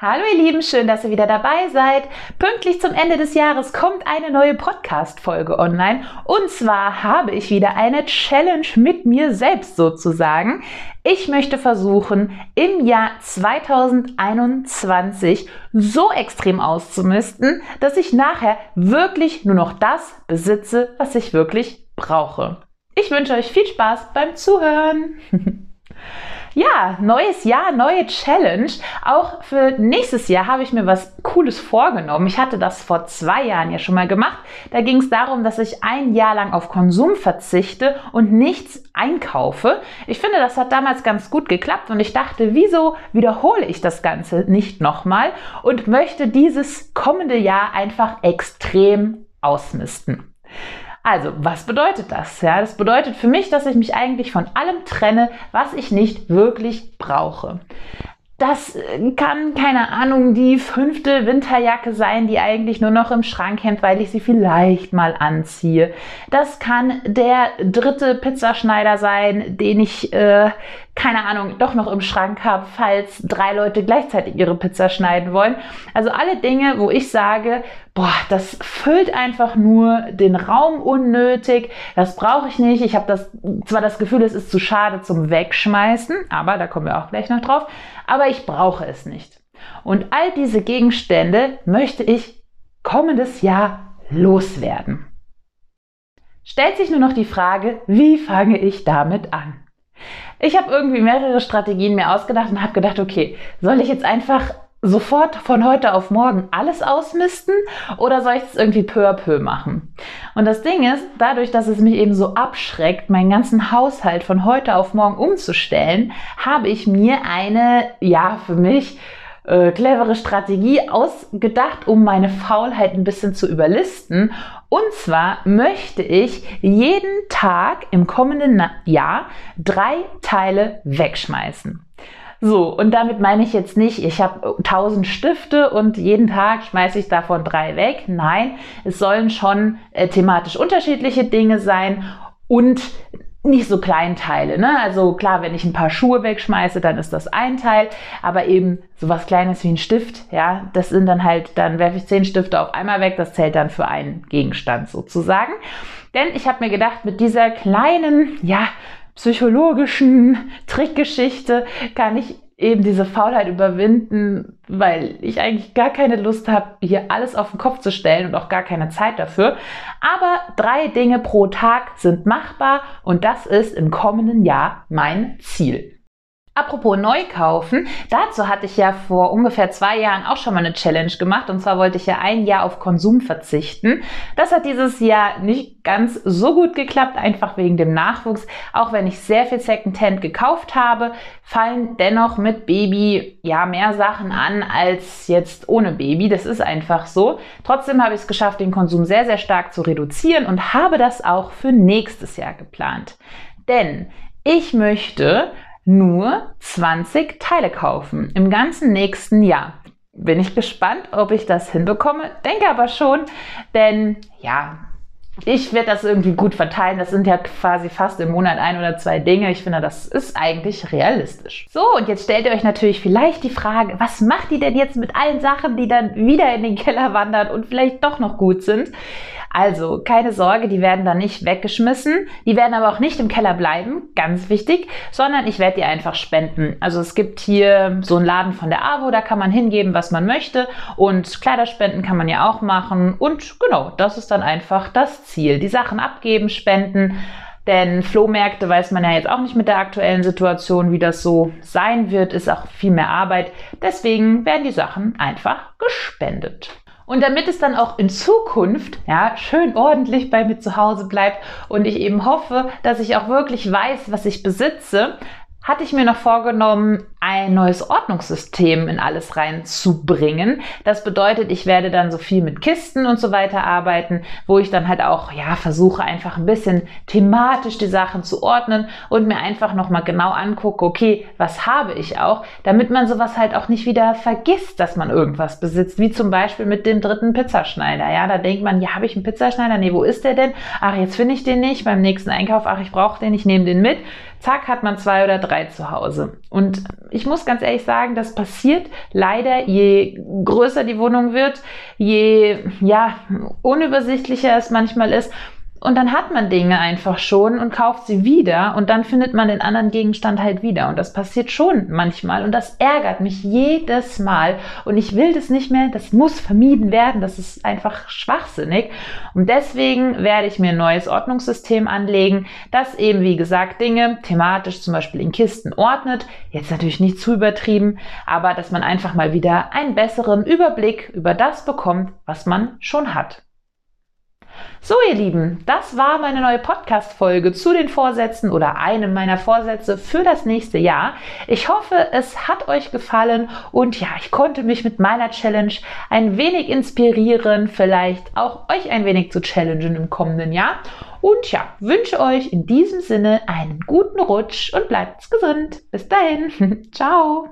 Hallo ihr Lieben, schön, dass ihr wieder dabei seid. Pünktlich zum Ende des Jahres kommt eine neue Podcast-Folge online. Und zwar habe ich wieder eine Challenge mit mir selbst sozusagen. Ich möchte versuchen, im Jahr 2021 so extrem auszumisten, dass ich nachher wirklich nur noch das besitze, was ich wirklich brauche. Ich wünsche euch viel Spaß beim Zuhören. Ja, neues Jahr, neue Challenge. Auch für nächstes Jahr habe ich mir was Cooles vorgenommen. Ich hatte das vor 2 Jahren ja schon mal gemacht. Da ging es darum, dass ich 1 Jahr lang auf Konsum verzichte und nichts einkaufe. Ich finde, das hat damals ganz gut geklappt und ich dachte, wieso wiederhole ich das Ganze nicht nochmal und möchte dieses kommende Jahr einfach extrem ausmisten. Also, was bedeutet das? Ja, das bedeutet für mich, dass ich mich eigentlich von allem trenne, was ich nicht wirklich brauche. Das kann, keine Ahnung, die 5. Winterjacke sein, die eigentlich nur noch im Schrank hängt, weil ich sie vielleicht mal anziehe. Das kann der 3. Pizzaschneider sein, den ich, keine Ahnung, doch noch im Schrank habe, falls 3 Leute gleichzeitig ihre Pizza schneiden wollen. Also alle Dinge, wo ich sage, boah, das füllt einfach nur den Raum unnötig, das brauche ich nicht. Ich habe zwar das Gefühl, es ist zu schade zum Wegschmeißen, aber da kommen wir auch gleich noch drauf, aber ich brauche es nicht. Und all diese Gegenstände möchte ich kommendes Jahr loswerden. Stellt sich nur noch die Frage, wie fange ich damit an? Ich habe irgendwie mehrere Strategien mir ausgedacht und habe gedacht, okay, soll ich jetzt einfach sofort von heute auf morgen alles ausmisten oder soll ich es irgendwie peu à peu machen? Und das Ding ist, dadurch, dass es mich eben so abschreckt, meinen ganzen Haushalt von heute auf morgen umzustellen, habe ich mir eine, ja, für mich clevere Strategie ausgedacht, um meine Faulheit ein bisschen zu überlisten. Und zwar möchte ich jeden Tag im kommenden Jahr 3 Teile wegschmeißen. So, und damit meine ich jetzt nicht, ich habe 1000 Stifte und jeden Tag schmeiße ich davon 3 weg. Nein, es sollen schon thematisch unterschiedliche Dinge sein und nicht so Kleinteile, ne? Also klar, wenn ich ein paar Schuhe wegschmeiße, dann ist das ein Teil, aber eben sowas Kleines wie ein Stift, ja, das sind dann halt, dann werfe ich 10 Stifte auf einmal weg, das zählt dann für einen Gegenstand sozusagen. Denn ich habe mir gedacht, mit dieser kleinen, ja, psychologischen Trickgeschichte kann ich eben diese Faulheit überwinden, weil ich eigentlich gar keine Lust habe, hier alles auf den Kopf zu stellen und auch gar keine Zeit dafür. Aber 3 Dinge pro Tag sind machbar und das ist im kommenden Jahr mein Ziel. Apropos Neukaufen, dazu hatte ich ja vor ungefähr 2 Jahren auch schon mal eine Challenge gemacht und zwar wollte ich ja 1 Jahr auf Konsum verzichten. Das hat dieses Jahr nicht ganz so gut geklappt, einfach wegen dem Nachwuchs. Auch wenn ich sehr viel Secondhand gekauft habe, fallen dennoch mit Baby ja mehr Sachen an als jetzt ohne Baby. Das ist einfach so. Trotzdem habe ich es geschafft, den Konsum sehr, sehr stark zu reduzieren und habe das auch für nächstes Jahr geplant. Denn ich möchte nur 20 Teile kaufen im ganzen nächsten Jahr. Bin ich gespannt, ob ich das hinbekomme, denke aber schon, denn ja, ich werde das irgendwie gut verteilen. Das sind ja quasi fast im Monat 1 oder 2 Dinge. Ich finde, das ist eigentlich realistisch. So, und jetzt stellt ihr euch natürlich vielleicht die Frage, was macht die denn jetzt mit allen Sachen, die dann wieder in den Keller wandern und vielleicht doch noch gut sind? Also, keine Sorge, die werden dann nicht weggeschmissen. Die werden aber auch nicht im Keller bleiben, ganz wichtig, sondern ich werde die einfach spenden. Also es gibt hier so einen Laden von der AWO, da kann man hingeben, was man möchte. Und Kleiderspenden kann man ja auch machen. Und genau, das ist dann einfach das Ziel. Die Sachen abgeben, spenden, denn Flohmärkte weiß man ja jetzt auch nicht mit der aktuellen Situation, wie das so sein wird, ist auch viel mehr Arbeit. Deswegen werden die Sachen einfach gespendet. Und damit es dann auch in Zukunft ja schön ordentlich bei mir zu Hause bleibt und ich eben hoffe, dass ich auch wirklich weiß, was ich besitze, hatte ich mir noch vorgenommen, ein neues Ordnungssystem in alles reinzubringen. Das bedeutet, ich werde dann so viel mit Kisten und so weiter arbeiten, wo ich dann halt auch ja versuche, einfach ein bisschen thematisch die Sachen zu ordnen und mir einfach nochmal genau angucke, okay, was habe ich auch, damit man sowas halt auch nicht wieder vergisst, dass man irgendwas besitzt, wie zum Beispiel mit dem 3. Pizzaschneider. Ja, da denkt man, ja, habe ich einen Pizzaschneider? Nee, wo ist der denn? Ach, jetzt finde ich den nicht. Beim nächsten Einkauf, ach, ich brauche den, ich nehme den mit. zack, hat man 2 oder 3 zu Hause. Und ich muss ganz ehrlich sagen, das passiert leider, je größer die Wohnung wird, je unübersichtlicher es manchmal ist. Und dann hat man Dinge einfach schon und kauft sie wieder und dann findet man den anderen Gegenstand halt wieder. Und das passiert schon manchmal und das ärgert mich jedes Mal. Und ich will das nicht mehr, das muss vermieden werden, das ist einfach schwachsinnig. Und deswegen werde ich mir ein neues Ordnungssystem anlegen, das eben, wie gesagt, Dinge thematisch zum Beispiel in Kisten ordnet. Jetzt natürlich nicht zu übertrieben, aber dass man einfach mal wieder einen besseren Überblick über das bekommt, was man schon hat. So, ihr Lieben, das war meine neue Podcast-Folge zu den Vorsätzen oder einem meiner Vorsätze für das nächste Jahr. Ich hoffe, es hat euch gefallen und ja, ich konnte mich mit meiner Challenge ein wenig inspirieren, vielleicht auch euch ein wenig zu challengen im kommenden Jahr. Und ja, wünsche euch in diesem Sinne einen guten Rutsch und bleibt gesund. Bis dahin. Ciao.